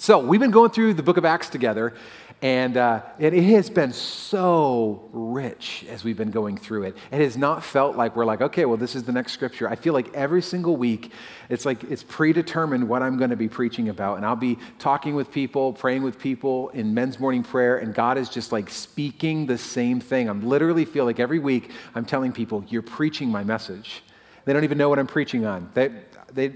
So we've been going through the book of Acts together, and it has been so rich as we've been going through it. It has not felt like we're like, okay, well, this is the next scripture. I feel like every single week, it's like it's predetermined what I'm going to be preaching about, and I'll be talking with people, praying with people in men's morning prayer, and God is just like speaking the same thing. I literally feel like every week I'm telling people, you're preaching my message. They don't even know what I'm preaching on. They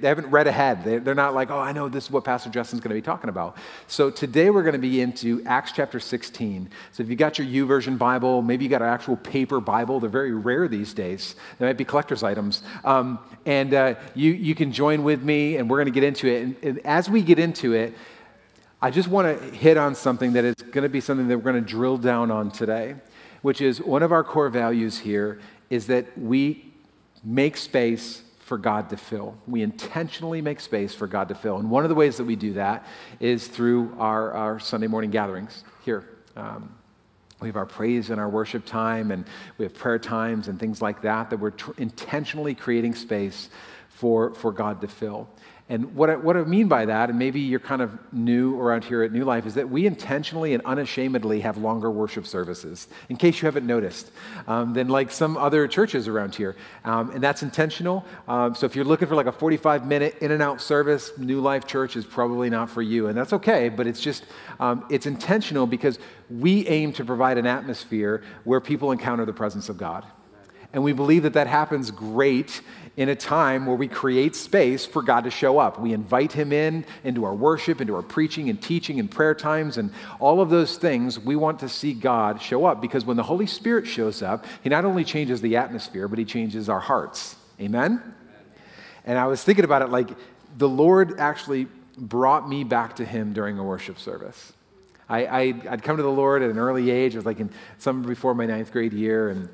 haven't read ahead. They're not like, oh, I know this is what Pastor Justin's going to be talking about. So today we're going to be into Acts chapter 16. So if you got your YouVersion Bible, maybe you got an actual paper Bible. They're very rare these days. They might be collector's items. You can join with me, and we're going to get into it. And as we get into it, I just want to hit on something that is going to be something that we're going to drill down on today, which is one of our core values here is that we make space for God to fill. We intentionally make space for God to fill. And one of the ways that we do that is through our Sunday morning gatherings here. We have our praise and our worship time, and we have prayer times and things like that, that we're intentionally creating space for God to fill. And what I mean by that, and maybe you're kind of new around here at New Life, is that we intentionally and unashamedly have longer worship services, in case you haven't noticed, than like some other churches around here. And that's intentional. So if you're looking for like a 45-minute in-and-out service, New Life Church is probably not for you. And that's okay, but it's just, it's intentional because we aim to provide an atmosphere where people encounter the presence of God. And we believe that that happens great in a time where we create space for God to show up. We invite him in, into our worship, into our preaching and teaching and prayer times and all of those things. We want to see God show up because when the Holy Spirit shows up, he not only changes the atmosphere, but he changes our hearts. Amen? Amen. And I was thinking about it, like the Lord actually brought me back to him during a worship service. I'd come to the Lord at an early age. It was like in summer before my 9th grade year, and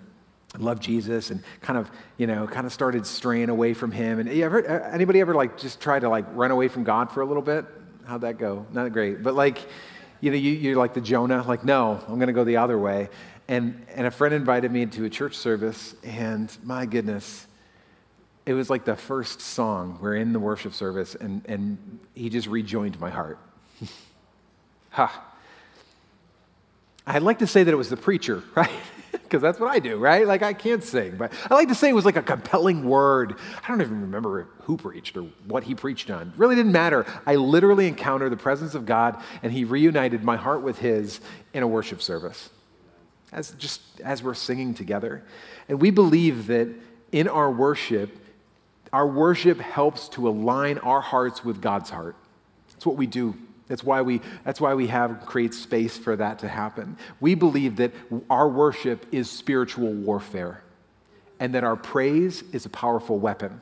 I love Jesus and kind of started straying away from him. And anybody ever like just try to like run away from God for a little bit? How'd that go? Not great. But like, you're like the Jonah, like, no, I'm going to go the other way. And a friend invited me to a church service, and my goodness, it was like the first song. We're in the worship service, and he just rejoined my heart. Ha. I'd like to say that it was the preacher, right? Because that's what I do, right? Like, I can't sing, but I like to say it was like a compelling word. I don't even remember who preached or what he preached on. It really didn't matter. I literally encountered the presence of God, and he reunited my heart with his in a worship service, as we're singing together. And we believe that in our worship helps to align our hearts with God's heart. That's what we do. That's why we create space for that to happen. We believe that our worship is spiritual warfare and that our praise is a powerful weapon.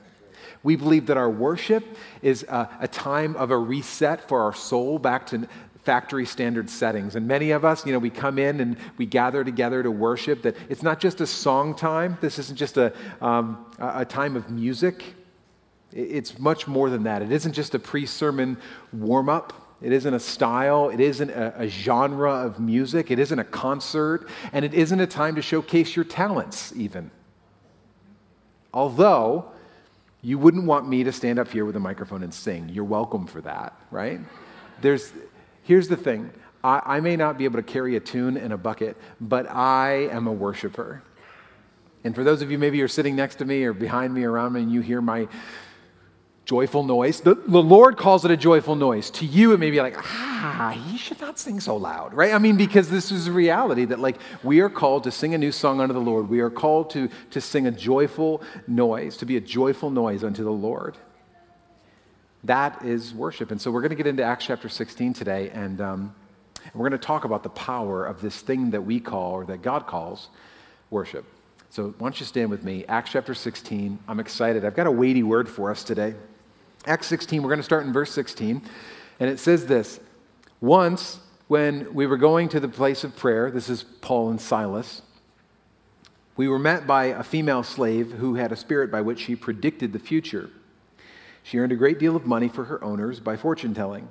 We believe that our worship is a time of a reset for our soul back to factory standard settings. And many of us, we come in and we gather together to worship, that it's not just a song time. This isn't just a time of music. It's much more than that. It isn't just a pre-sermon warm-up. It isn't a style, it isn't a genre of music, it isn't a concert, and it isn't a time to showcase your talents even. Although, you wouldn't want me to stand up here with a microphone and sing. You're welcome for that, right? Here's the thing. I may not be able to carry a tune in a bucket, but I am a worshiper. And for those of you, maybe you're sitting next to me or behind me, around me, and you hear my joyful noise. The Lord calls it a joyful noise. To you, it may be like, he should not sing so loud, right? I mean, because this is a reality that like we are called to sing a new song unto the Lord. We are called to sing a joyful noise, to be a joyful noise unto the Lord. That is worship. And so we're going to get into Acts chapter 16 today, and we're going to talk about the power of this thing that we call, or that God calls, worship. So why don't you stand with me? Acts chapter 16. I'm excited. I've got a weighty word for us today. Acts 16, we're going to start in verse 16, and it says this. Once, when we were going to the place of prayer, this is Paul and Silas, we were met by a female slave who had a spirit by which she predicted the future. She earned a great deal of money for her owners by fortune-telling.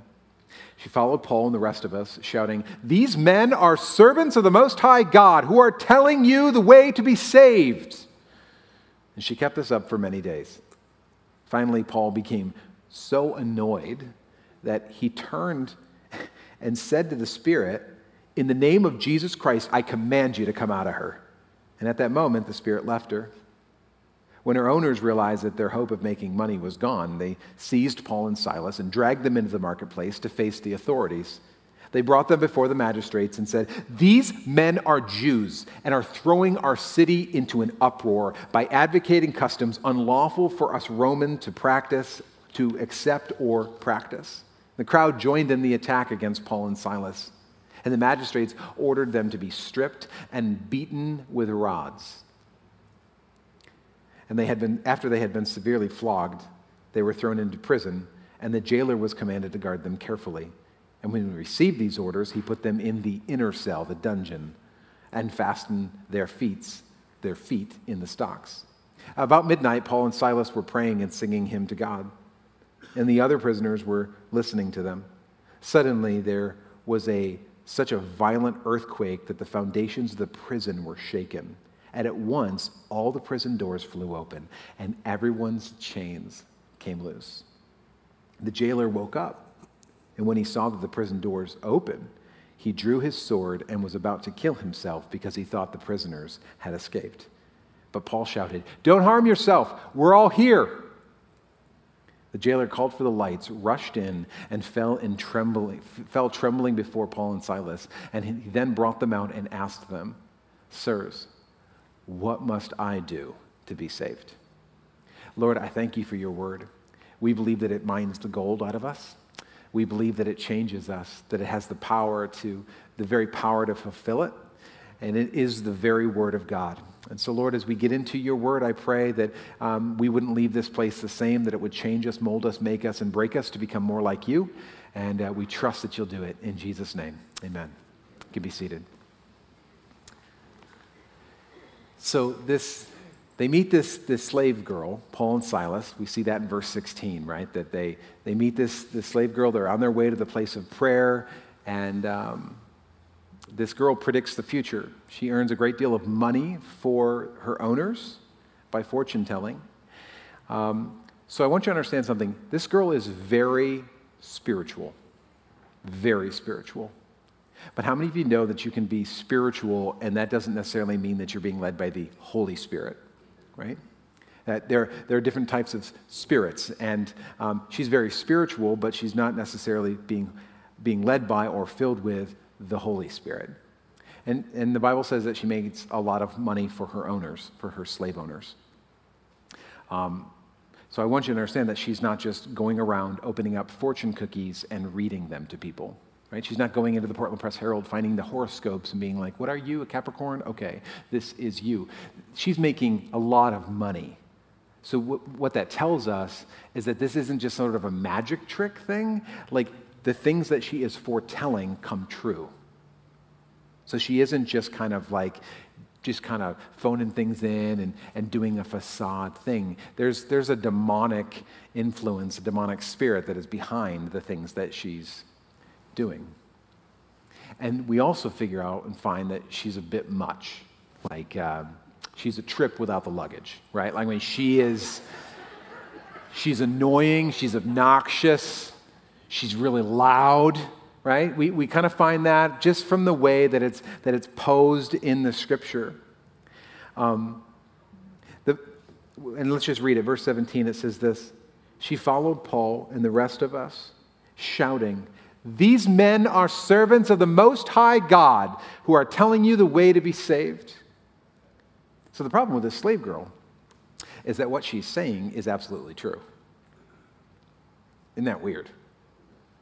She followed Paul and the rest of us, shouting, "These men are servants of the Most High God, who are telling you the way to be saved." And she kept this up for many days. Finally, Paul became so annoyed that he turned and said to the spirit, "In the name of Jesus Christ, I command you to come out of her." And at that moment, the spirit left her. When her owners realized that their hope of making money was gone, they seized Paul and Silas and dragged them into the marketplace to face the authorities. They brought them before the magistrates and said, "These men are Jews and are throwing our city into an uproar by advocating customs unlawful for us Romans to accept or practice." The crowd joined in the attack against Paul and Silas, and the magistrates ordered them to be stripped and beaten with rods. And after they had been severely flogged, they were thrown into prison, and the jailer was commanded to guard them carefully. And when he received these orders, he put them in the inner cell, the dungeon, and fastened their feet in the stocks. About midnight, Paul and Silas were praying and singing hymn to God, and the other prisoners were listening to them. Suddenly, there was such a violent earthquake that the foundations of the prison were shaken. And at once, all the prison doors flew open, and everyone's chains came loose. The jailer woke up, and when he saw that the prison doors open, he drew his sword and was about to kill himself because he thought the prisoners had escaped. But Paul shouted, "Don't harm yourself. We're all here." The jailer called for the lights, rushed in, and fell trembling before Paul and Silas. And he then brought them out and asked them, "Sirs, what must I do to be saved?" Lord, I thank you for your word. We believe that it mines the gold out of us. We believe that it changes us, that it has the very power to fulfill it. And it is the very word of God. And so, Lord, as we get into your word, I pray that we wouldn't leave this place the same, that it would change us, mold us, make us, and break us to become more like you. And we trust that you'll do it. In Jesus' name, amen. You can be seated. So they meet this slave girl, Paul and Silas. We see that in verse 16, right? That they meet this slave girl. They're on their way to the place of prayer, and this girl predicts the future. She earns a great deal of money for her owners by fortune-telling. So I want you to understand something. This girl is very spiritual, very spiritual. But how many of you know that you can be spiritual and that doesn't necessarily mean that you're being led by the Holy Spirit, right? That there are different types of spirits, and she's very spiritual, but she's not necessarily being led by or filled with the Holy Spirit. And the Bible says that she makes a lot of money for her owners, for her slave owners. So I want you to understand that she's not just going around opening up fortune cookies and reading them to people. Right? She's not going into the Portland Press Herald, finding the horoscopes and being like, "What are you, a Capricorn? Okay, this is you." She's making a lot of money. So what that tells us is that this isn't just sort of a magic trick thing. Like, the things that she is foretelling come true. So she isn't just kind of phoning things in and doing a facade thing. There's a demonic influence, a demonic spirit that is behind the things that she's doing. And we also figure out and find that she's a bit much. Like, she's a trip without the luggage, right? Like, I mean, she's annoying, she's obnoxious, she's really loud, right? We kind of find that just from the way that it's posed in the scripture. And let's just read it. Verse 17, it says this: "She followed Paul and the rest of us, shouting, 'These men are servants of the Most High God who are telling you the way to be saved.'" So the problem with this slave girl is that what she's saying is absolutely true. Isn't that weird?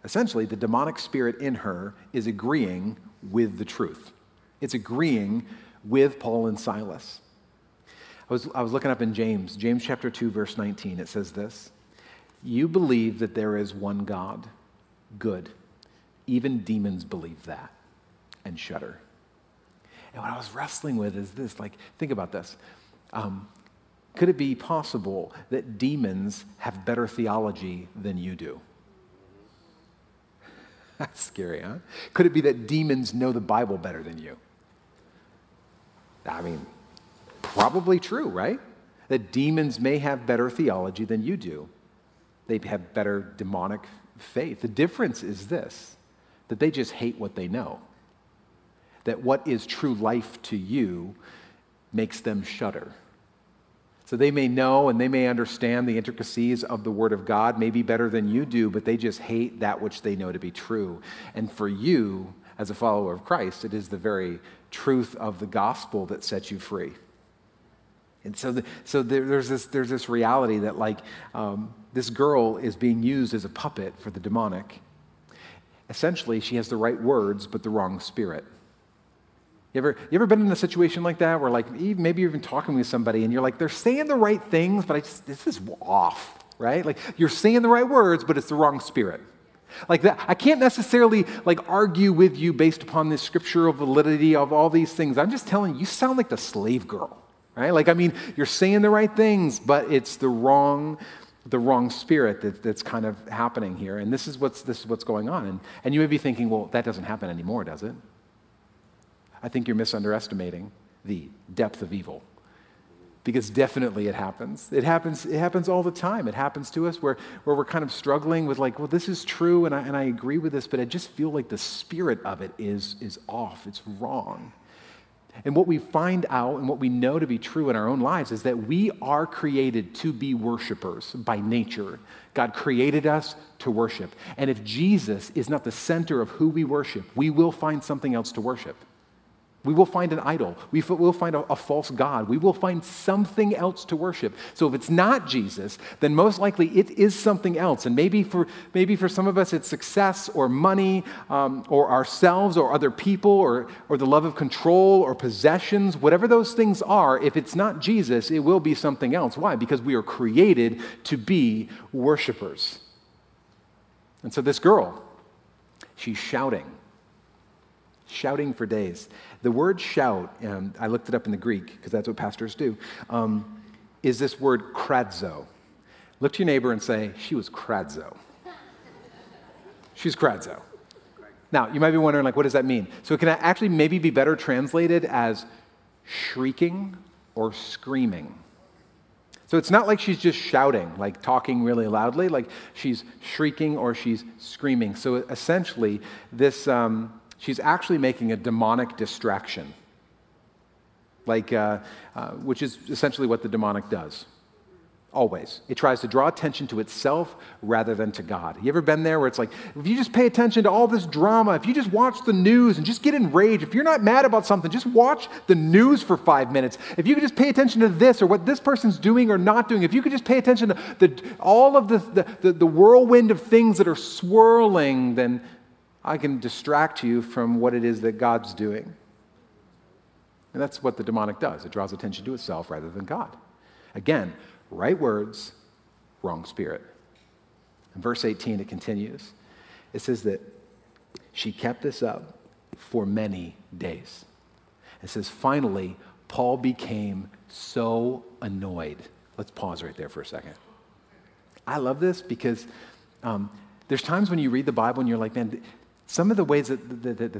Essentially, the demonic spirit in her is agreeing with the truth. It's agreeing with Paul and Silas. I was looking up in James chapter 2, verse 19. It says this: "You believe that there is one God. Good. Even demons believe that and shudder." And what I was wrestling with is this, like, think about this. Could it be possible that demons have better theology than you do? That's scary, huh? Could it be that demons know the Bible better than you? I mean, probably true, right? That demons may have better theology than you do. They have better demonic faith. The difference is this. that they just hate what they know, that what is true life to you makes them shudder. So they may know and they may understand the intricacies of the Word of God, maybe better than you do, but they just hate that which they know to be true. And for you, as a follower of Christ, it is the very truth of the gospel that sets you free. And so, there's this reality that, like, this girl is being used as a puppet for the demonic. Essentially, she has the right words but the wrong spirit. You ever been in a situation like that where, like, maybe you're even talking with somebody and you're like, they're saying the right things, but this is off, right? Like, you're saying the right words, but it's the wrong spirit. Like that, I can't necessarily, like, argue with you based upon the scriptural validity of all these things. I'm just telling you, you sound like the slave girl, right? Like, I mean, you're saying the right things, but it's the wrong spirit that's kind of happening here. And this is what's going on. And you may be thinking, well, that doesn't happen anymore, does it? I think you're misunderestimating the depth of evil, because definitely it happens. It happens all the time. It happens to us where we're kind of struggling with, like, well, this is true, and I agree with this, but I just feel like the spirit of it is off. It's wrong. And what we find out and what we know to be true in our own lives is that we are created to be worshipers by nature. God created us to worship. And if Jesus is not the center of who we worship, we will find something else to worship. We will find an idol. We will find a false god. We will find something else to worship. So if it's not Jesus, then most likely it is something else. And maybe for some of us, it's success or money or ourselves or other people or the love of control or possessions. Whatever those things are, if it's not Jesus, it will be something else. Why? Because we are created to be worshipers. And so this girl, she's shouting for days. The word shout, and I looked it up in the Greek because that's what pastors do, is this word kradzo. Look to your neighbor and say, she was kradzo. She's kradzo. Now, you might be wondering, like, what does that mean? So it can actually maybe be better translated as shrieking or screaming. So it's not like she's just shouting, like talking really loudly, like she's shrieking or she's screaming. So essentially, this... she's actually making a demonic distraction, like, which is essentially what the demonic does, always. It tries to draw attention to itself rather than to God. You ever been there where it's like, if you just pay attention to all this drama, if you just watch the news and just get enraged, if you're not mad about something, just watch the news for 5 minutes. If you could just pay attention to this or what this person's doing or not doing, if you could just pay attention to all of the whirlwind of things that are swirling, then I can distract you from what it is that God's doing. And that's what the demonic does. It draws attention to itself rather than God. Again, right words, wrong spirit. In verse 18, it continues. It says that she kept this up for many days. It says, finally, Paul became so annoyed. Let's pause right there for a second. I love this because there's times when you read the Bible and you're like, man, some of the ways that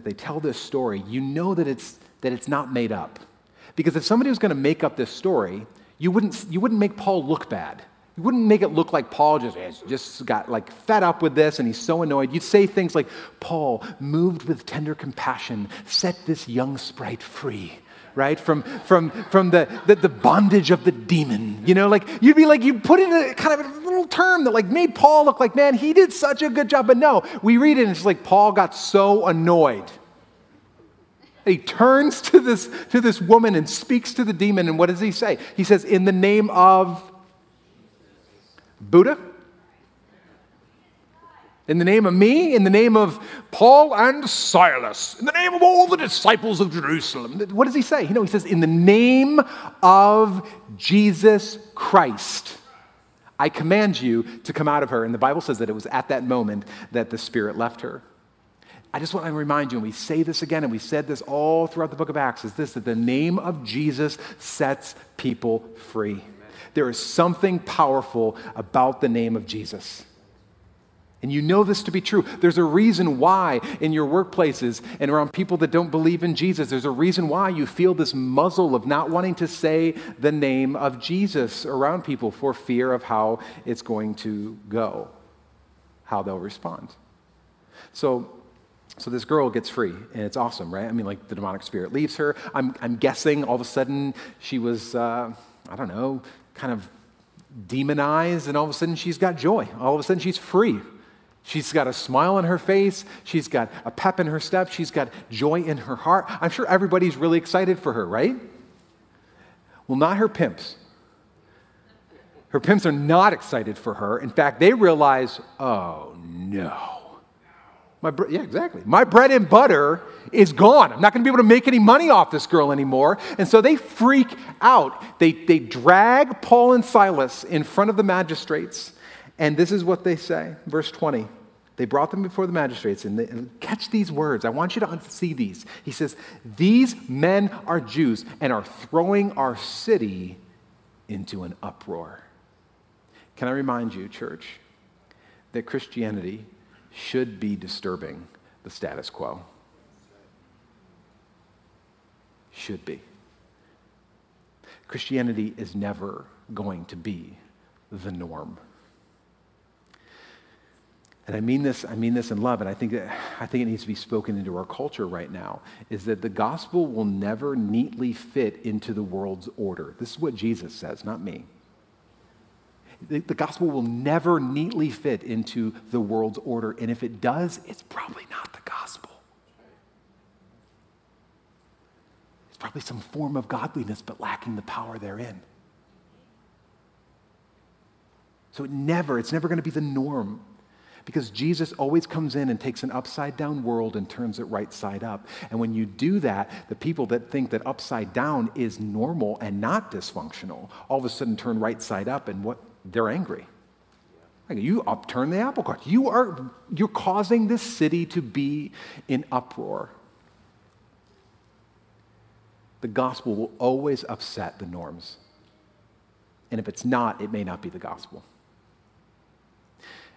they tell this story, you know that it's not made up. Because if somebody was going to make up this story, you wouldn't make Paul look bad. You wouldn't make it look like Paul just got, like, fed up with this and he's so annoyed. You'd say things like, Paul, moved with tender compassion, set this young sprite free, right? From the bondage of the demon. You know, like, you'd be like, you put in a kind of a little term that, like, made Paul look like, man, he did such a good job. But no, we read it and it's like Paul got so annoyed. He turns to this woman and speaks to the demon, and what does he say? He says, in the name of Buddha? In the name of me, in the name of Paul and Silas, in the name of all the disciples of Jerusalem. What does he say? He says, in the name of Jesus Christ, I command you to come out of her. And the Bible says that it was at that moment that the spirit left her. I just want to remind you, and we say this again, and we said this all throughout the book of Acts, is this, that the name of Jesus sets people free. Amen. There is something powerful about the name of Jesus. And you know this to be true. There's a reason why in your workplaces and around people that don't believe in Jesus, there's a reason why you feel this muzzle of not wanting to say the name of Jesus around people for fear of how it's going to go, how they'll respond. So So this girl gets free, and it's awesome, right? I mean, like, the demonic spirit leaves her. I'm guessing all of a sudden she was, I don't know, kind of demonized, and all of a sudden she's got joy. All of a sudden she's free. She's got a smile on her face. She's got a pep in her step. She's got joy in her heart. I'm sure everybody's really excited for her, right? Well, not her pimps. Her pimps are not excited for her. In fact, they realize, oh, no. Yeah, exactly. My bread and butter is gone. I'm not going to be able to make any money off this girl anymore. And so they freak out. They drag Paul and Silas in front of the magistrates. And this is what they say. Verse 20. They brought them before the magistrates. And catch these words. I want you to see these. He says, "These men are Jews and are throwing our city into an uproar." Can I remind you, church, that Christianity should be disturbing the status quo. Should be. Christianity is never going to be the norm. And I mean this in love, and I think it needs to be spoken into our culture right now, is that the gospel will never neatly fit into the world's order. This is what Jesus says, not me. The gospel will never neatly fit into the world's order, and if it does, it's probably not the gospel. It's probably some form of godliness, but lacking the power therein. So it's never going to be the norm, because Jesus always comes in and takes an upside-down world and turns it right side up. And when you do that, the people that think that upside down is normal and not dysfunctional all of a sudden turn right side up, and what? They're angry. Like, you upturn the apple cart. You're causing this city to be in uproar. The gospel will always upset the norms. And if it's not, it may not be the gospel.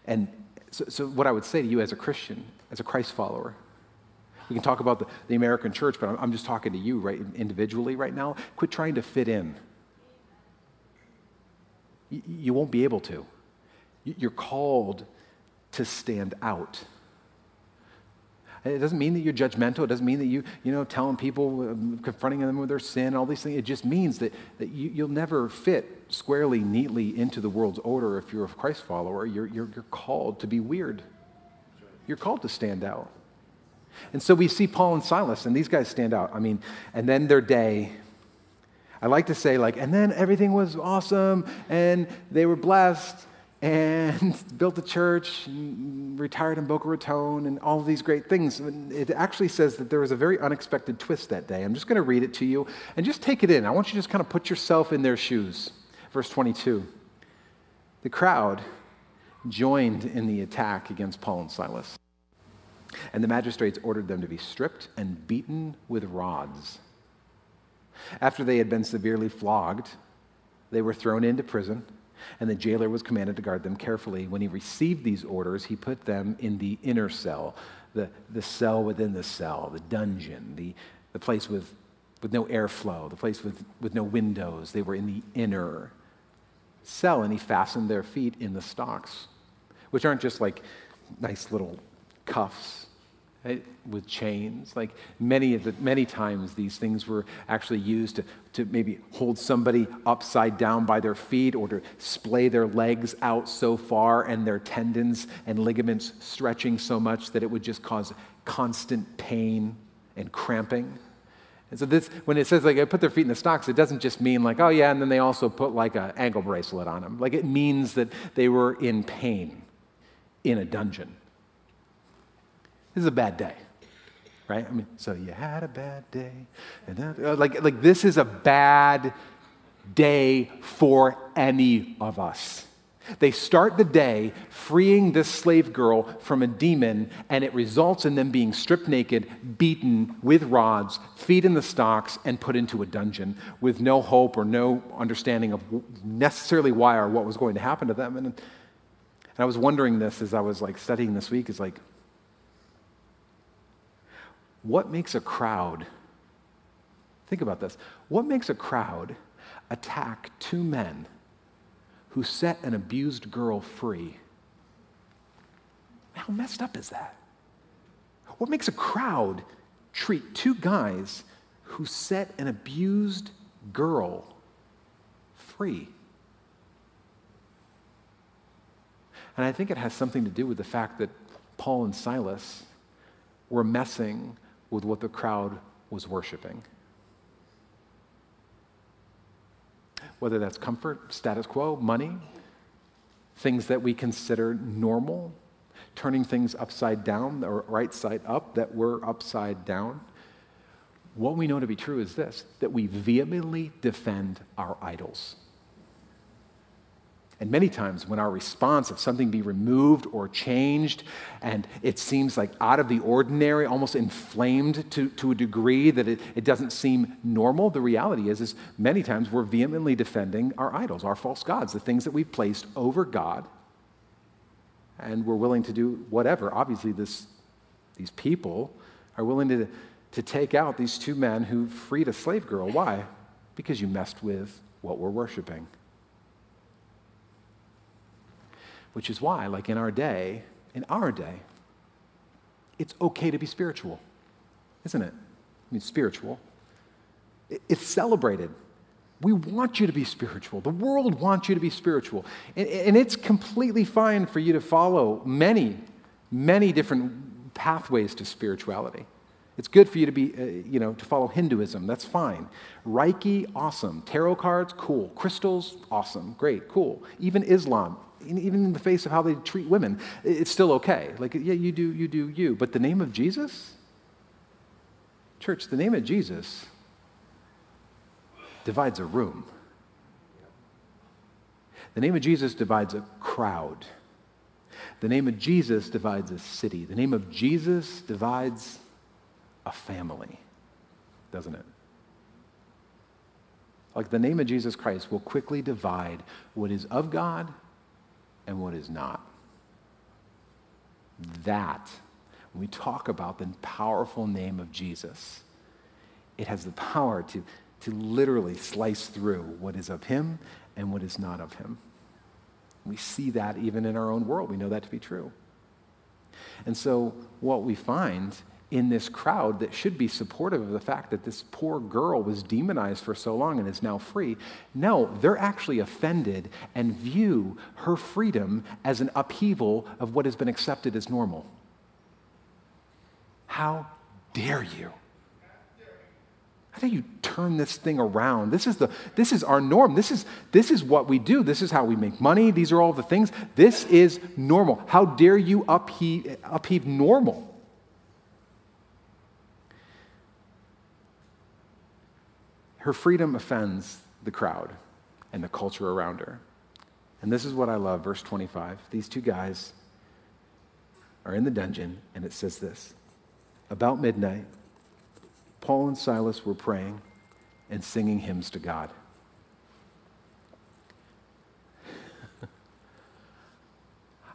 And so what I would say to you as a Christian, as a Christ follower, we can talk about the American church, but I'm just talking to you right individually right now. Quit trying to fit in. You won't be able to. You're called to stand out. It doesn't mean that you're judgmental. It doesn't mean that you telling people, confronting them with their sin, all these things. It just means that you'll never fit squarely, neatly into the world's order if you're a Christ follower. You're called to be weird. You're called to stand out. And so we see Paul and Silas, and these guys stand out. I mean, and then their day, I like to say, like, and then everything was awesome, and they were blessed, and built a church, and retired in Boca Raton, and all of these great things. It actually says that there was a very unexpected twist that day. I'm just going to read it to you, and just take it in. I want you to just kind of put yourself in their shoes. Verse 22, the crowd joined in the attack against Paul and Silas, and the magistrates ordered them to be stripped and beaten with rods. After they had been severely flogged, they were thrown into prison, and the jailer was commanded to guard them carefully. When he received these orders, he put them in the inner cell, the cell within the cell, the dungeon, the place with no airflow, the place with no windows. They were in the inner cell, and he fastened their feet in the stocks, which aren't just like nice little cuffs, right, with chains. Like many times these things were actually used to maybe hold somebody upside down by their feet, or to splay their legs out so far and their tendons and ligaments stretching so much that it would just cause constant pain and cramping. And so this, when it says like I put their feet in the stocks, it doesn't just mean like, oh yeah, and then they also put like an ankle bracelet on them. Like, it means that they were in pain in a dungeon. This is a bad day, right? I mean, so you had a bad day. And that, like this is a bad day for any of us. They start the day freeing this slave girl from a demon, and it results in them being stripped naked, beaten with rods, feet in the stocks, and put into a dungeon with no hope or no understanding of necessarily why or what was going to happen to them. And I was wondering this as I was like studying this week, is like, what makes a crowd, think about this, what makes a crowd attack two men who set an abused girl free? How messed up is that? What makes a crowd treat two guys who set an abused girl free? And I think it has something to do with the fact that Paul and Silas were messing with what the crowd was worshiping. Whether that's comfort, status quo, money, things that we consider normal, turning things upside down or right side up that were upside down. What we know to be true is this, that we vehemently defend our idols. And many times when our response of something be removed or changed and it seems like out of the ordinary, almost inflamed to a degree that it doesn't seem normal, the reality is many times we're vehemently defending our idols, our false gods, the things that we've placed over God, and we're willing to do whatever. Obviously, these people are willing to take out these two men who freed a slave girl. Why? Because you messed with what we're worshiping. Which is why, like in our day, it's okay to be spiritual, isn't it? I mean, spiritual. It's celebrated. We want you to be spiritual. The world wants you to be spiritual. And it's completely fine for you to follow many, many different pathways to spirituality. It's good for you to be, to follow Hinduism. That's fine. Reiki, awesome. Tarot cards, cool. Crystals, awesome. Great, cool. Even Islam. Even in the face of how they treat women, it's still okay. Like, yeah, you do you. But the name of Jesus? Church, the name of Jesus divides a room. The name of Jesus divides a crowd. The name of Jesus divides a city. The name of Jesus divides a family, doesn't it? Like, the name of Jesus Christ will quickly divide what is of God and what is not. That, when we talk about the powerful name of Jesus, it has the power to literally slice through what is of him and what is not of him. We see that even in our own world. We know that to be true. And so what we find in this crowd that should be supportive of the fact that this poor girl was demonized for so long and is now free, no, they're actually offended and view her freedom as an upheaval of what has been accepted as normal. How dare you? How do you turn this thing around? This is our norm. This is what we do. This is how we make money. These are all the things. This is normal. How dare you upheave normal? Her freedom offends the crowd and the culture around her. And this is what I love, verse 25. These two guys are in the dungeon, and it says this. About midnight, Paul and Silas were praying and singing hymns to God.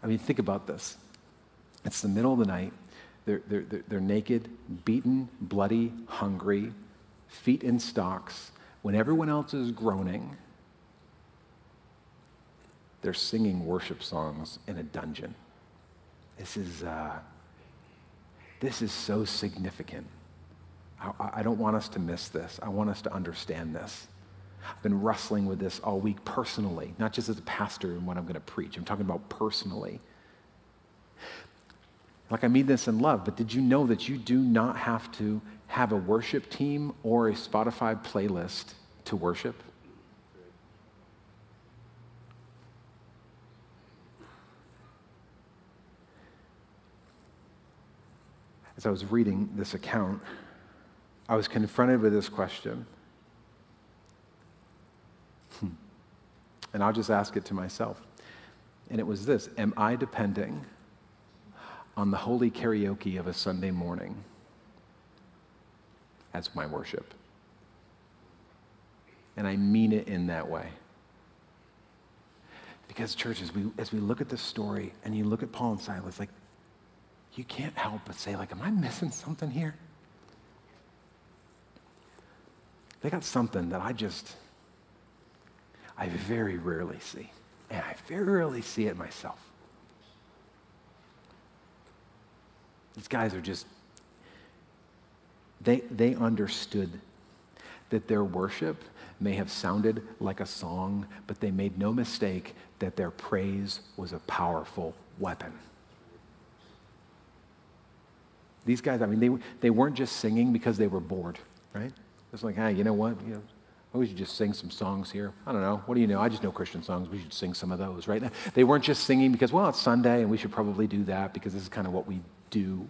I mean, think about this. It's the middle of the night. They're naked, beaten, bloody, hungry, feet in stocks. When everyone else is groaning, they're singing worship songs in a dungeon. This is so significant. I don't want us to miss this. I want us to understand this. I've been wrestling with this all week personally, not just as a pastor and what I'm going to preach. I'm talking about personally. Like, I mean this in love, but did you know that you do not have to have a worship team or a Spotify playlist to worship? As I was reading this account, I was confronted with this question. And I'll just ask it to myself. And it was this: am I depending on the holy karaoke of a Sunday morning as my worship? And I mean it in that way. Because, church, as we look at this story and you look at Paul and Silas, like, you can't help but say, like, am I missing something here? They got something that I very rarely see. And I very rarely see it myself. These guys are just They understood that their worship may have sounded like a song, but they made no mistake that their praise was a powerful weapon. These guys, I mean, they weren't just singing because they were bored, right? It's like, hey, you know what? You know, why don't you just sing some songs here? I don't know. What do you know? I just know Christian songs. We should sing some of those, right? They weren't just singing because, well, it's Sunday, and we should probably do that because this is kind of what we do.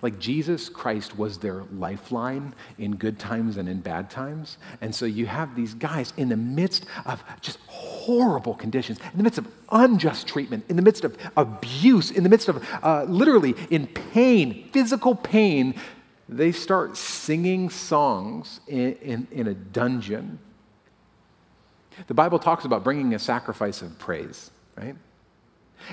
Like, Jesus Christ was their lifeline in good times and in bad times. And so you have these guys in the midst of just horrible conditions, in the midst of unjust treatment, in the midst of abuse, in the midst of literally in pain, physical pain. They start singing songs in a dungeon. The Bible talks about bringing a sacrifice of praise, right?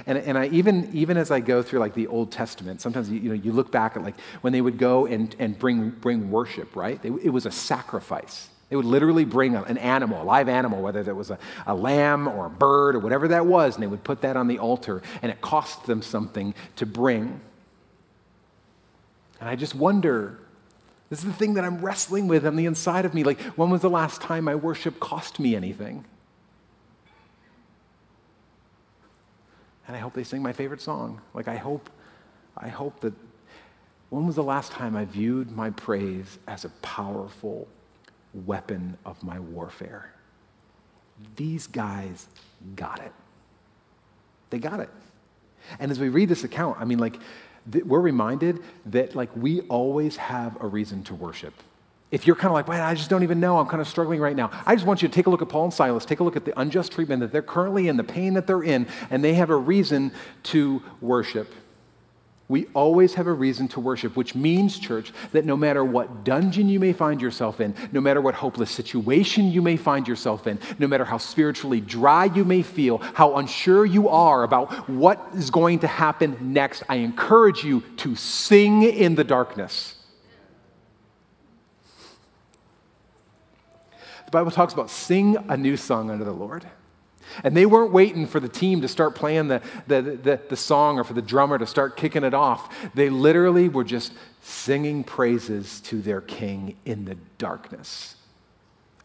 And I even as I go through like the Old Testament, sometimes you look back at like when they would go and bring worship, right? It was a sacrifice. They would literally bring an animal, a live animal, whether that was a lamb or a bird or whatever that was, and they would put that on the altar, and it cost them something to bring. And I just wonder, this is the thing that I'm wrestling with on the inside of me. Like, when was the last time my worship cost me anything? And I hope they sing my favorite song. Like, I hope that, when was the last time I viewed my praise as a powerful weapon of my warfare? These guys got it. They got it. And as we read this account, I mean, like, we're reminded that, like, we always have a reason to worship. If you're kind of like, well, I just don't even know, I'm kind of struggling right now, I just want you to take a look at Paul and Silas, take a look at the unjust treatment that they're currently in, the pain that they're in, and they have a reason to worship. We always have a reason to worship, which means, church, that no matter what dungeon you may find yourself in, no matter what hopeless situation you may find yourself in, no matter how spiritually dry you may feel, how unsure you are about what is going to happen next, I encourage you to sing in the darkness. The Bible talks about sing a new song unto the Lord. And they weren't waiting for the team to start playing the song or for the drummer to start kicking it off. They literally were just singing praises to their King in the darkness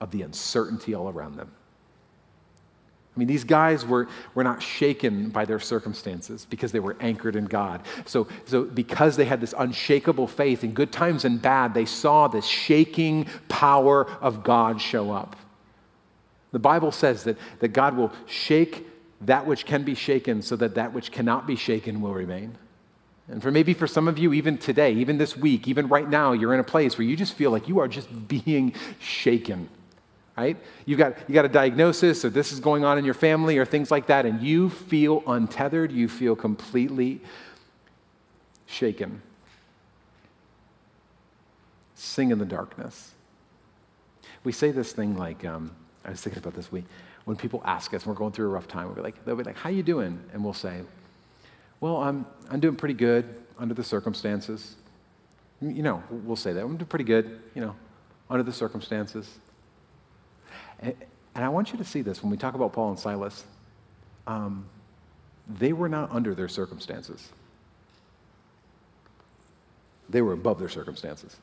of the uncertainty all around them. I mean, these guys were not shaken by their circumstances because they were anchored in God. So because they had this unshakable faith in good times and bad, they saw this shaking power of God show up. The Bible says that God will shake that which can be shaken so that that which cannot be shaken will remain. And maybe for some of you, even today, even this week, even right now, you're in a place where you just feel like you are just being shaken, right? You've got a diagnosis, or this is going on in your family, or things like that, and you feel untethered, you feel completely shaken. Sing in the darkness. We say this thing like, I was thinking about this week, when people ask us, we're going through a rough time, they'll be like, how you doing? And we'll say, well, I'm doing pretty good under the circumstances. You know, we'll say that, I'm doing pretty good, you know, under the circumstances. And I want you to see this, when we talk about Paul and Silas, they were not under their circumstances. They were above their circumstances.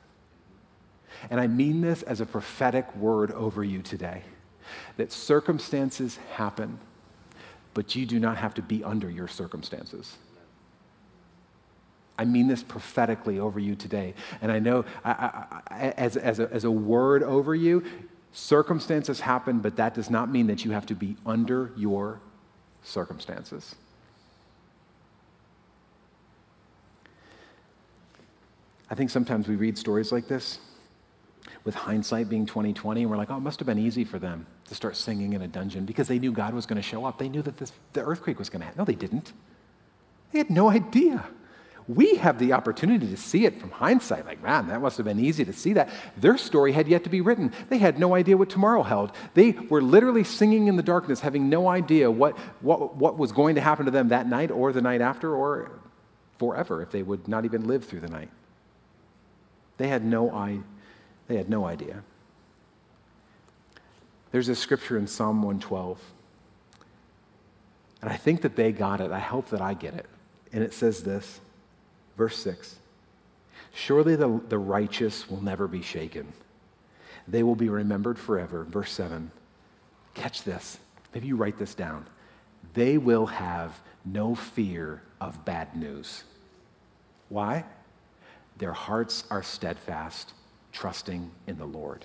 And I mean this as a prophetic word over you today. That circumstances happen, but you do not have to be under your circumstances. I mean this prophetically over you today. And I know as a word over you, circumstances happen, but that does not mean that you have to be under your circumstances. I think sometimes we read stories like this with hindsight being 20/20, and we're like, oh, it must have been easy for them to start singing in a dungeon because they knew God was going to show up. They knew that the earthquake was going to happen. No, they didn't. They had no idea. We have the opportunity to see it from hindsight. Like, man, that must have been easy to see that. Their story had yet to be written. They had no idea what tomorrow held. They were literally singing in the darkness, having no idea what was going to happen to them that night or the night after or forever, if they would not even live through the night. They had no idea. There's a scripture in Psalm 112, and I think that they got it. I hope that I get it. And it says this, verse 6, Surely the righteous will never be shaken. They will be remembered forever. Verse 7, catch this. Maybe you write this down. They will have no fear of bad news. Why? Their hearts are steadfast, trusting in the Lord.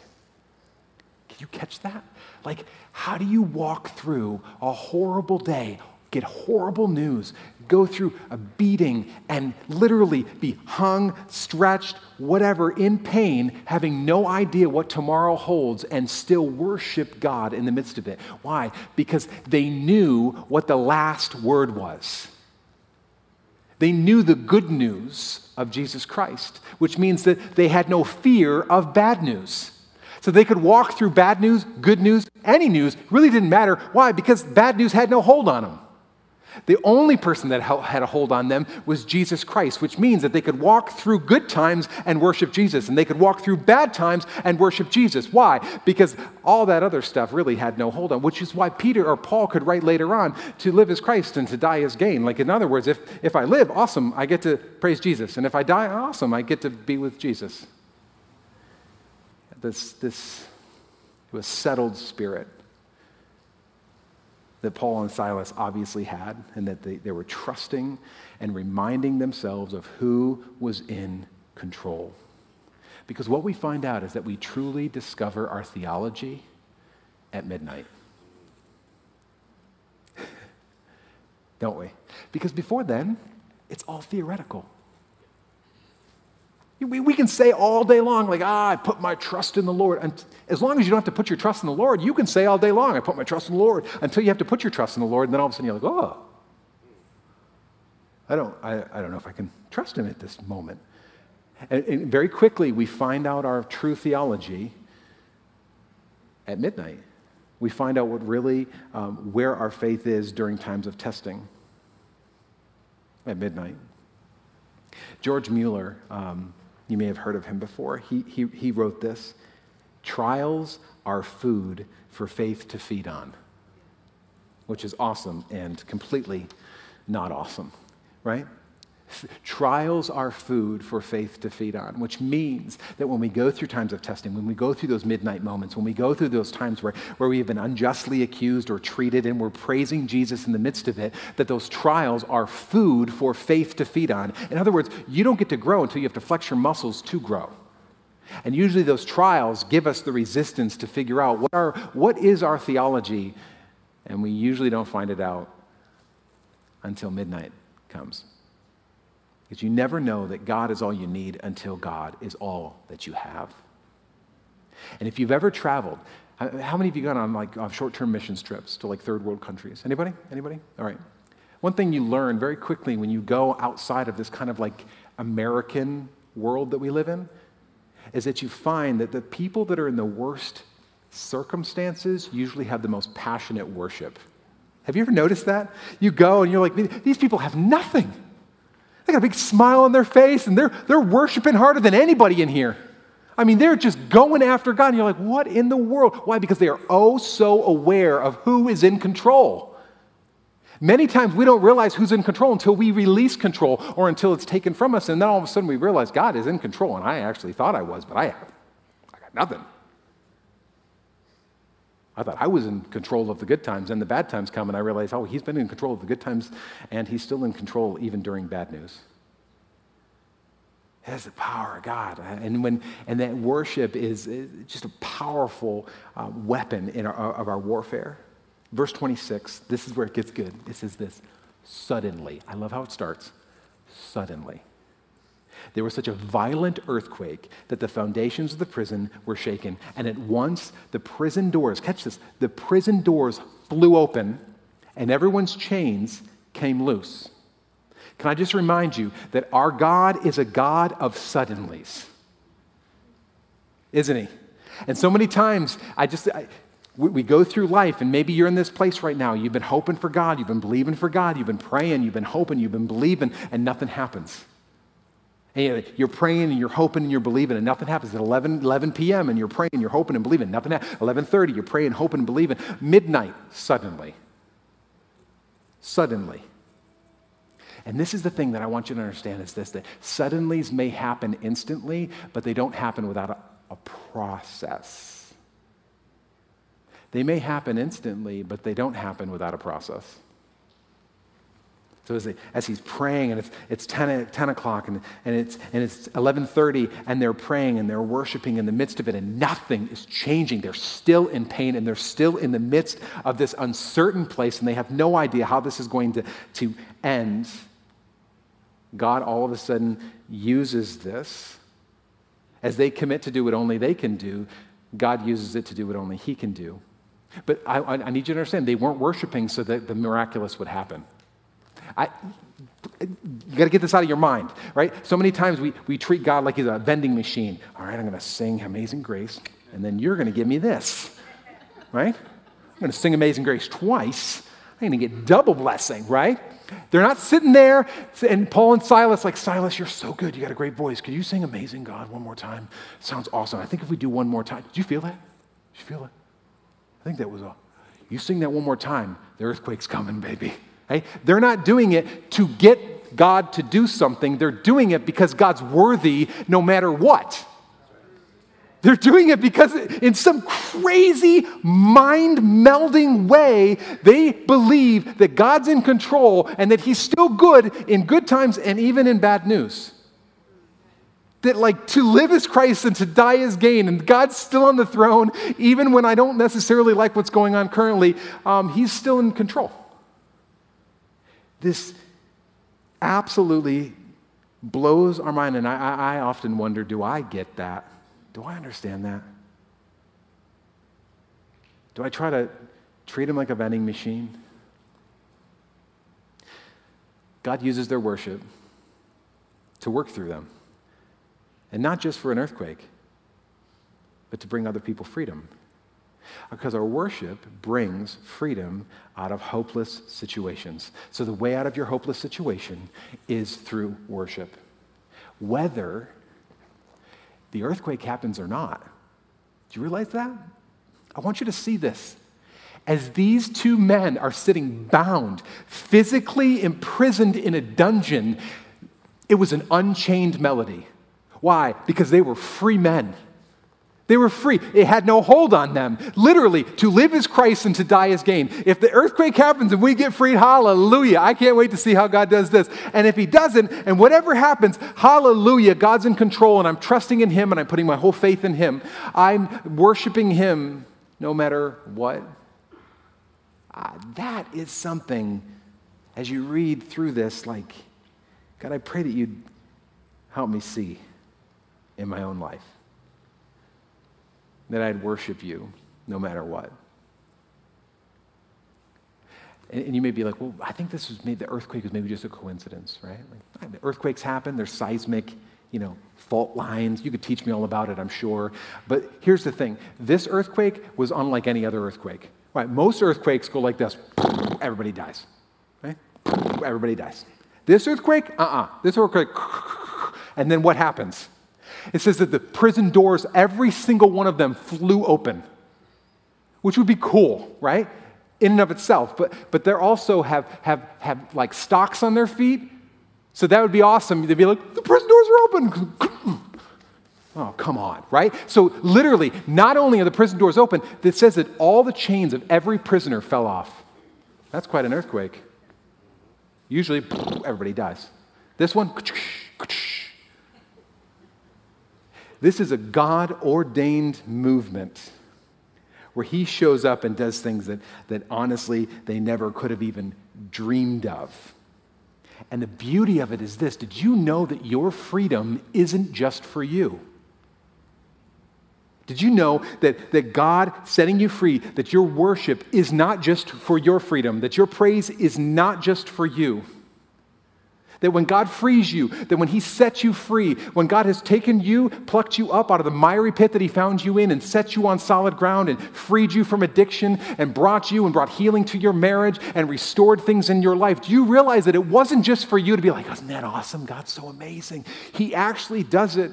Can you catch that? Like, how do you walk through a horrible day, get horrible news, go through a beating, and literally be hung, stretched, whatever, in pain, having no idea what tomorrow holds, and still worship God in the midst of it? Why? Because they knew what the last word was. They knew the good news of Jesus Christ, which means that they had no fear of bad news. So they could walk through bad news, good news, any news, really didn't matter. Why? Because bad news had no hold on them. The only person that had a hold on them was Jesus Christ, which means that they could walk through good times and worship Jesus, and they could walk through bad times and worship Jesus. Why? Because all that other stuff really had no hold on, which is why Peter or Paul could write later on, to live is Christ and to die is gain. Like, in other words, if I live, awesome, I get to praise Jesus. And if I die, awesome, I get to be with Jesus. This it was settled spirit that Paul and Silas obviously had, and that they were trusting and reminding themselves of who was in control. Because what we find out is that we truly discover our theology at midnight. Don't we? Because before then, it's all theoretical. We can say all day long, like, I put my trust in the Lord. And as long as you don't have to put your trust in the Lord, you can say all day long, I put my trust in the Lord, until you have to put your trust in the Lord. And then all of a sudden you're like, oh, I don't know if I can trust him at this moment. And very quickly we find out our true theology at midnight. We find out what really, where our faith is during times of testing at midnight. George Mueller, you may have heard of him before. He wrote this: trials are food for faith to feed on, which is awesome and completely not awesome, right? Trials are food for faith to feed on, which means that when we go through times of testing, when we go through those midnight moments, when we go through those times where we have been unjustly accused or treated and we're praising Jesus in the midst of it, that those trials are food for faith to feed on. In other words, you don't get to grow until you have to flex your muscles to grow. And usually those trials give us the resistance to figure out what is our theology, and we usually don't find it out until midnight comes. Because you never know that God is all you need until God is all that you have. And if you've ever traveled, how many of you gone on short-term missions trips to third world countries? Anybody? Anybody? All right. One thing you learn very quickly when you go outside of this kind of American world that we live in is that you find that the people that are in the worst circumstances usually have the most passionate worship. Have you ever noticed that? You go and you're like, these people have nothing. They got a big smile on their face, and they're worshiping harder than anybody in here. I mean, they're just going after God, and you're like, what in the world? Why? Because they are oh so aware of who is in control. Many times we don't realize who's in control until we release control or until it's taken from us, and then all of a sudden we realize God is in control, and I actually thought I was, but I got nothing. I thought I was in control of the good times, and the bad times come, and I realized, oh, he's been in control of the good times, and he's still in control even during bad news. That's the power of God. And that worship is just a powerful weapon of our warfare. Verse 26, this is where it gets good. It says this: suddenly. I love how it starts. Suddenly. There was such a violent earthquake that the foundations of the prison were shaken, and at once the prison doors, catch this, the prison doors flew open, and everyone's chains came loose. Can I just remind you that our God is a God of suddenlies, isn't he? And so many times, we go through life, and maybe you're in this place right now, you've been hoping for God, you've been believing for God, you've been praying, you've been hoping, you've been believing, and nothing happens. And you're praying, and you're hoping, and you're believing, and nothing happens. At 11 p.m., and you're praying, you're hoping, and believing, nothing happens. 11:30, you're praying, hoping, and believing. Midnight, suddenly. Suddenly. And this is the thing that I want you to understand is this, that suddenlies may happen instantly, but they don't happen without a process. They may happen instantly, but they don't happen without a process. So as he's praying, and it's 10 o'clock, and it's 11:30, and they're praying, and they're worshiping in the midst of it, and nothing is changing. They're still in pain, and they're still in the midst of this uncertain place, and they have no idea how this is going to end. God all of a sudden uses this. As they commit to do what only they can do, God uses it to do what only he can do. But I need you to understand, they weren't worshiping so that the miraculous would happen. You got to get this out of your mind, right? So many times we treat God like he's a vending machine. All right, I'm going to sing Amazing Grace, and then you're going to give me this, right? I'm going to sing Amazing Grace twice. I'm going to get double blessing, right? They're not sitting there, and Paul and Silas, like, Silas, you're so good. You got a great voice. Could you sing Amazing God one more time? It sounds awesome. I think if we do one more time. Did you feel that? Did you feel it? I think that was all. You sing that one more time, the earthquake's coming, baby. Hey, they're not doing it to get God to do something. They're doing it because God's worthy no matter what. They're doing it because in some crazy, mind-melding way, they believe that God's in control and that he's still good in good times and even in bad news. That, like, to live is Christ and to die is gain, and God's still on the throne even when I don't necessarily like what's going on currently. He's still in control. This absolutely blows our mind, and I often wonder, do I get that? Do I understand that? Do I try to treat him like a vending machine? God uses their worship to work through them, and not just for an earthquake, but to bring other people freedom. Because our worship brings freedom out of hopeless situations. So the way out of your hopeless situation is through worship. Whether the earthquake happens or not. Do you realize that? I want you to see this. As these two men are sitting bound, physically imprisoned in a dungeon, it was an unchained melody. Why? Because they were free men. They were free. It had no hold on them. Literally, to live is Christ and to die is gain. If the earthquake happens and we get freed, hallelujah. I can't wait to see how God does this. And if he doesn't, and whatever happens, hallelujah, God's in control, and I'm trusting in him, and I'm putting my whole faith in him. I'm worshiping him no matter what. That is something, as you read through this, like, God, I pray that you'd help me see in my own life. That I'd worship you no matter what. And you may be like, well, I think this was maybe the earthquake was maybe just a coincidence, right? Like, the earthquakes happen, there's seismic, fault lines. You could teach me all about it, I'm sure. But here's the thing, this earthquake was unlike any other earthquake. Right? Most earthquakes go like this, everybody dies, right? Everybody dies. This earthquake, this earthquake, and then what happens? It says that the prison doors, every single one of them flew open, which would be cool, right? In and of itself. But they also have like stocks on their feet. So that would be awesome. They'd be like, the prison doors are open. Oh, come on, right? So literally, not only are the prison doors open, it says that all the chains of every prisoner fell off. That's quite an earthquake. Usually, everybody dies. This one, this is a God-ordained movement where he shows up and does things that honestly they never could have even dreamed of. And the beauty of it is this. Did you know that your freedom isn't just for you? Did you know that God setting you free, that your worship is not just for your freedom, that your praise is not just for you? That when God frees you, that when he sets you free, when God has taken you, plucked you up out of the miry pit that he found you in and set you on solid ground and freed you from addiction and brought you and brought healing to your marriage and restored things in your life, do you realize that it wasn't just for you to be like, isn't that awesome? God's so amazing. He actually does it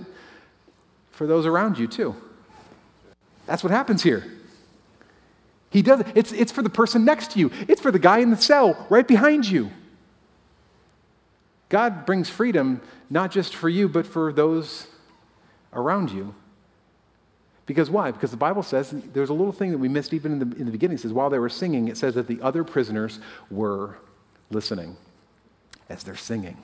for those around you too. That's what happens here. He does it. It's for the person next to you. It's for the guy in the cell right behind you. God brings freedom not just for you, but for those around you. Because why? Because the Bible says, there's a little thing that we missed even in the beginning. It says, while they were singing, it says that the other prisoners were listening as they're singing.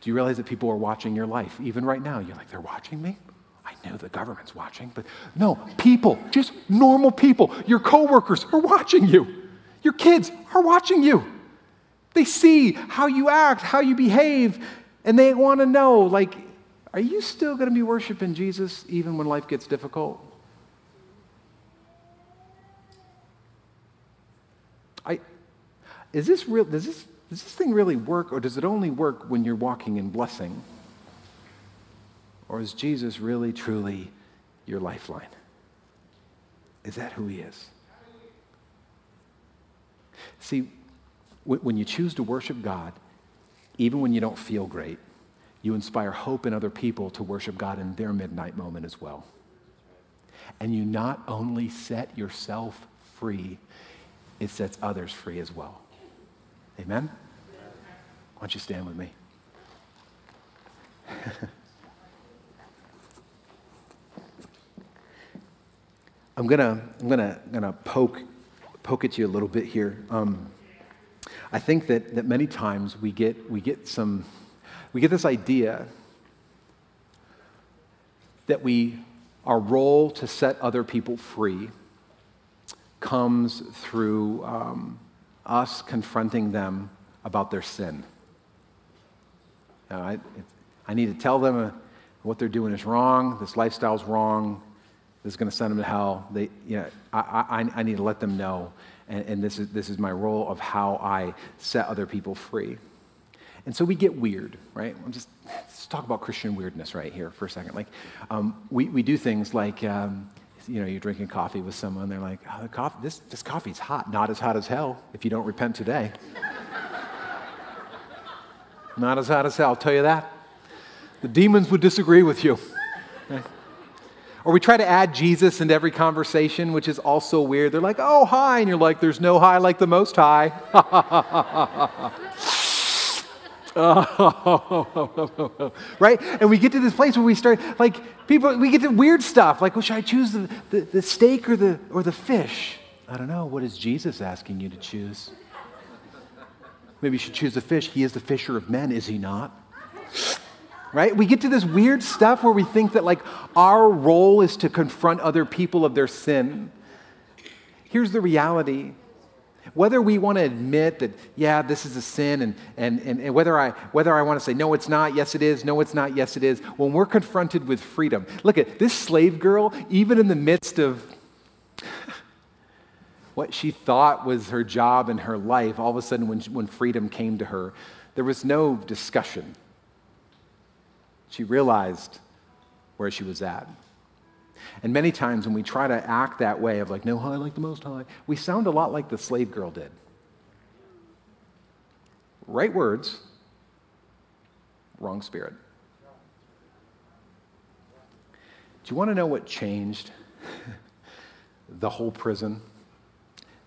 Do you realize that people are watching your life? Even right now, you're like, they're watching me? I know the government's watching, but no, people, just normal people, your coworkers are watching you. Your kids are watching you. They see how you act, how you behave, and they want to know, like, are you still going to be worshiping Jesus even when life gets difficult? Is this real? Does this thing really work, or does it only work when you're walking in blessing? Or is Jesus really, truly your lifeline? Is that who he is? See, when you choose to worship God, even when you don't feel great, you inspire hope in other people to worship God in their midnight moment as well. And you not only set yourself free, it sets others free as well. Amen? Why don't you stand with me? I'm gonna poke at you a little bit here. I think that many times we get this idea that our role to set other people free comes through us confronting them about their sin. Now, I need to tell them what they're doing is wrong. This lifestyle's wrong. This is going to send them to hell. I need to let them know, and this is my role of how I set other people free. And so we get weird, right? Let's talk about Christian weirdness right here for a second. Like, we do things like, you're drinking coffee with someone. They're like, oh, this coffee's hot. Not as hot as hell if you don't repent today. Not as hot as hell, I'll tell you that. The demons would disagree with you. Or we try to add Jesus into every conversation, which is also weird. They're like, oh, hi. And you're like, there's no high like the Most High. Right? And we get to this place where we start, like, people, we get to weird stuff. Like, well, should I choose the steak or the fish? I don't know. What is Jesus asking you to choose? Maybe you should choose the fish. He is the fisher of men, is he not? Right? We get to this weird stuff where we think that, like, our role is to confront other people of their sin. Here's the reality. Whether we want to admit that, yeah, this is a sin, and whether I want to say, no, it's not, yes, it is, no, it's not, yes, it is, when we're confronted with freedom. Look at this slave girl, even in the midst of what she thought was her job and her life, all of a sudden when freedom came to her, there was no discussion. She realized where she was at. And many times when we try to act that way of like, no high like the Most High, we sound a lot like the slave girl did. Right words, wrong spirit. Do you want to know what changed the whole prison?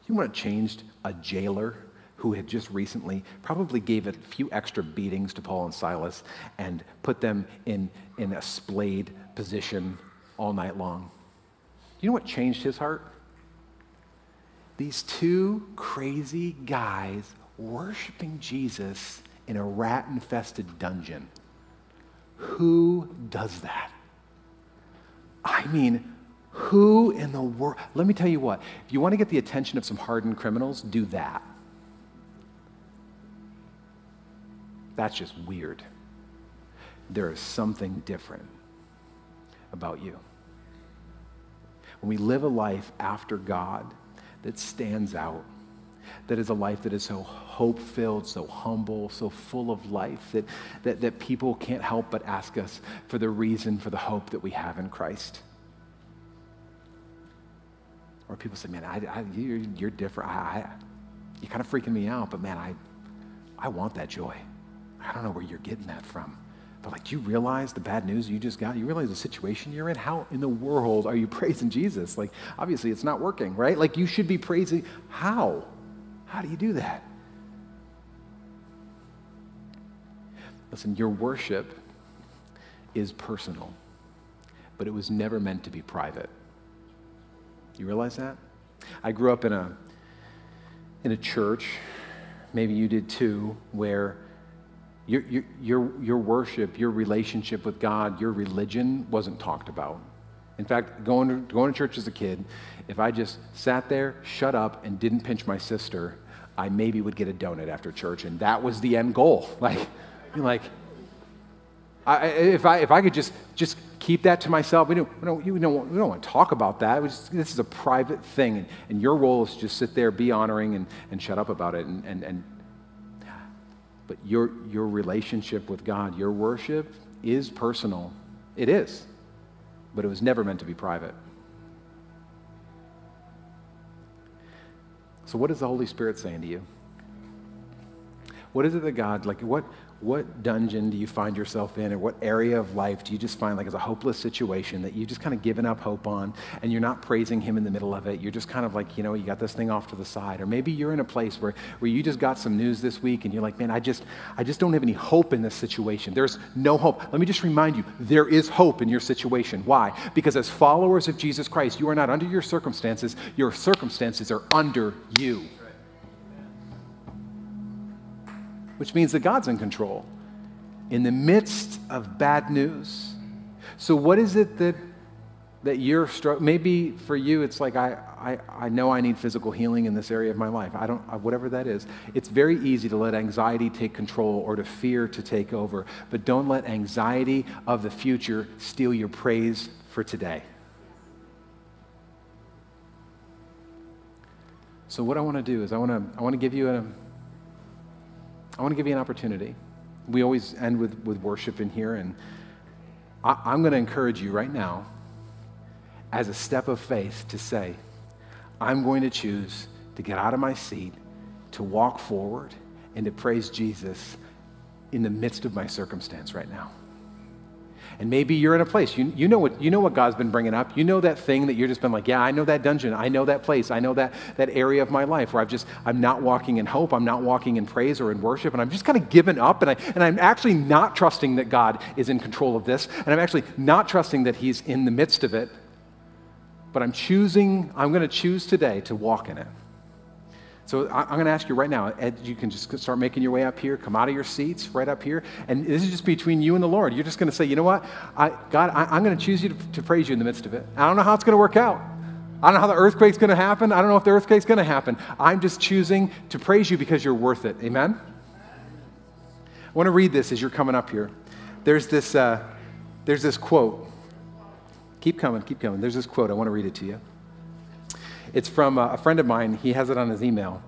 You want to change a jailer who had just recently probably gave a few extra beatings to Paul and Silas and put them in a splayed position all night long. You know what changed his heart? These two crazy guys worshiping Jesus in a rat-infested dungeon. Who does that? I mean, who in the world? Let me tell you what, if you want to get the attention of some hardened criminals, do that. That's just weird. There is something different about you. When we live a life after God that stands out, that is a life that is so hope-filled, so humble, so full of life, that people can't help but ask us for the reason for the hope that we have in Christ. Or people say, man, you're different. You're kind of freaking me out, but man, I want that joy. I don't know where you're getting that from. But like, do you realize the bad news you just got? You realize the situation you're in? How in the world are you praising Jesus? Like, obviously it's not working, right? Like, you should be praising. How? How do you do that? Listen, your worship is personal, but it was never meant to be private. You realize that? I grew up in a church, maybe you did too, where your worship, your relationship with God, your religion wasn't talked about. In fact, going to church as a kid, if I just sat there, shut up, and didn't pinch my sister, I maybe would get a donut after church, and that was the end goal. If I could just keep that to myself, we don't want to talk about that. This is a private thing, and your role is just sit there, be honoring, and shut up about it. But your relationship with God, your worship is personal. It is. But it was never meant to be private. So what is the Holy Spirit saying to you? What is it that God, what dungeon do you find yourself in, or what area of life do you just find is a hopeless situation that you've just kind of given up hope on, and you're not praising him in the middle of it? You're just kind of you got this thing off to the side. Or maybe you're in a place where you just got some news this week and you're like, man, I just don't have any hope in this situation. There's no hope. Let me just remind you, there is hope in your situation. Why? Because as followers of Jesus Christ, you are not under your circumstances. Your circumstances are under you. Which means that God's in control in the midst of bad news. So what is it that you're struggling? Maybe for you, it's like, I know I need physical healing in this area of my life. Whatever that is. It's very easy to let anxiety take control or to fear to take over, but don't let anxiety of the future steal your praise for today. So what I want to do is I want to give you an opportunity. We always end with worship in here, and I'm going to encourage you right now as a step of faith to say, I'm going to choose to get out of my seat, to walk forward, and to praise Jesus in the midst of my circumstance right now. And maybe you're in a place, you know what God's been bringing up. You know that thing that you've just been like, yeah, I know that dungeon. I know that place. I know that area of my life where I'm not walking in hope. I'm not walking in praise or in worship. And I'm just kind of giving up. And I'm actually not trusting that God is in control of this. And I'm actually not trusting that he's in the midst of it. But I'm going to choose today to walk in it. So I'm going to ask you right now, Ed, you can just start making your way up here, come out of your seats right up here, and this is just between you and the Lord. You're just going to say, you know what, God, I'm going to choose you to praise you in the midst of it. I don't know how it's going to work out. I don't know how the earthquake's going to happen. I don't know if the earthquake's going to happen. I'm just choosing to praise you because you're worth it. Amen? I want to read this as you're coming up here. There's this quote. Keep coming. There's this quote. I want to read it to you. It's from a friend of mine. He has it on his email.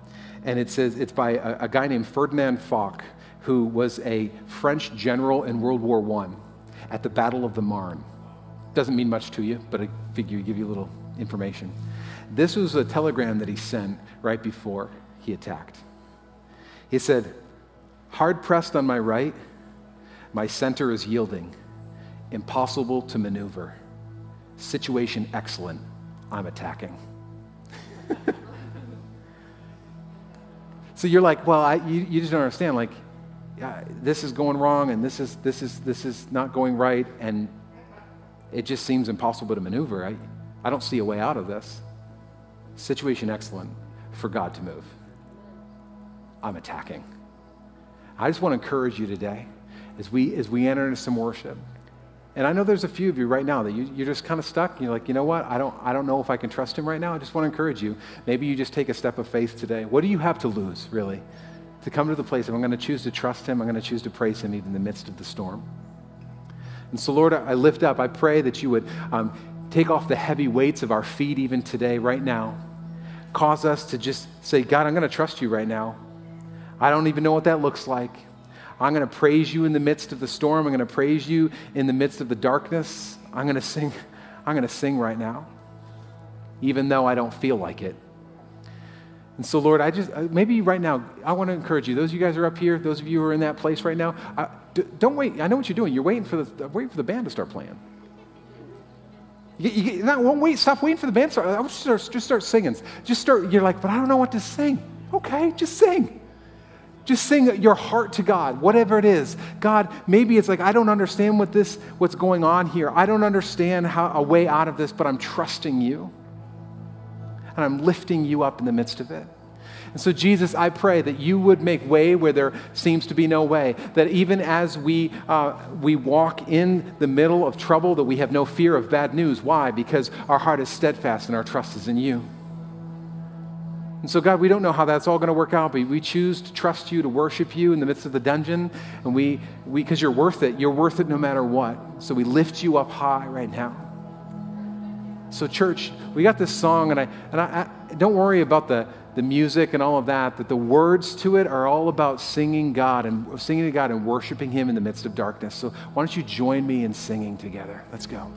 And it says, it's by a guy named Ferdinand Foch, who was a French general in World War I at the Battle of the Marne. Doesn't mean much to you, but I figure give you a little information. This was a telegram that he sent right before he attacked. He said, hard pressed on my right, my center is yielding. Impossible to maneuver. Situation excellent. I'm attacking. So you're like, well, you just don't understand. This is going wrong, and this is not going right, and it just seems impossible to maneuver. I don't see a way out of this. Situation excellent for God to move. I'm attacking. I just want to encourage you today as we enter into some worship. And I know there's a few of you right now that you're just kind of stuck. And you're like, you know what? I don't know if I can trust him right now. I just want to encourage you. Maybe you just take a step of faith today. What do you have to lose, really? To come to the place of I'm going to choose to trust him. I'm going to choose to praise him even in the midst of the storm. And so, Lord, I lift up. I pray that you would take off the heavy weights of our feet even today, right now. Cause us to just say, God, I'm going to trust you right now. I don't even know what that looks like. I'm going to praise you in the midst of the storm. I'm going to praise you in the midst of the darkness. I'm going to sing right now, even though I don't feel like it. And so, Lord, maybe right now, I want to encourage you. Those of you guys who are up here, those of you who are in that place right now, don't wait. I know what you're doing. You're waiting for the band to start playing. Stop waiting for the band to start. I want you to just start singing. You're like, but I don't know what to sing. Okay, just sing. Just sing your heart to God, whatever it is. God, maybe it's like, I don't understand what's going on here. I don't understand a way out of this, but I'm trusting you. And I'm lifting you up in the midst of it. And so, Jesus, I pray that you would make way where there seems to be no way, that even as we walk in the middle of trouble, that we have no fear of bad news. Why? Because our heart is steadfast and our trust is in you. And so, God, we don't know how that's all going to work out, but we choose to trust you, to worship you in the midst of the dungeon, and because you're worth it. You're worth it no matter what. So we lift you up high right now. So church, we got this song, and I don't worry about the music and all of that, that the words to it are all about singing to God and worshiping him in the midst of darkness. So why don't you join me in singing together? Let's go.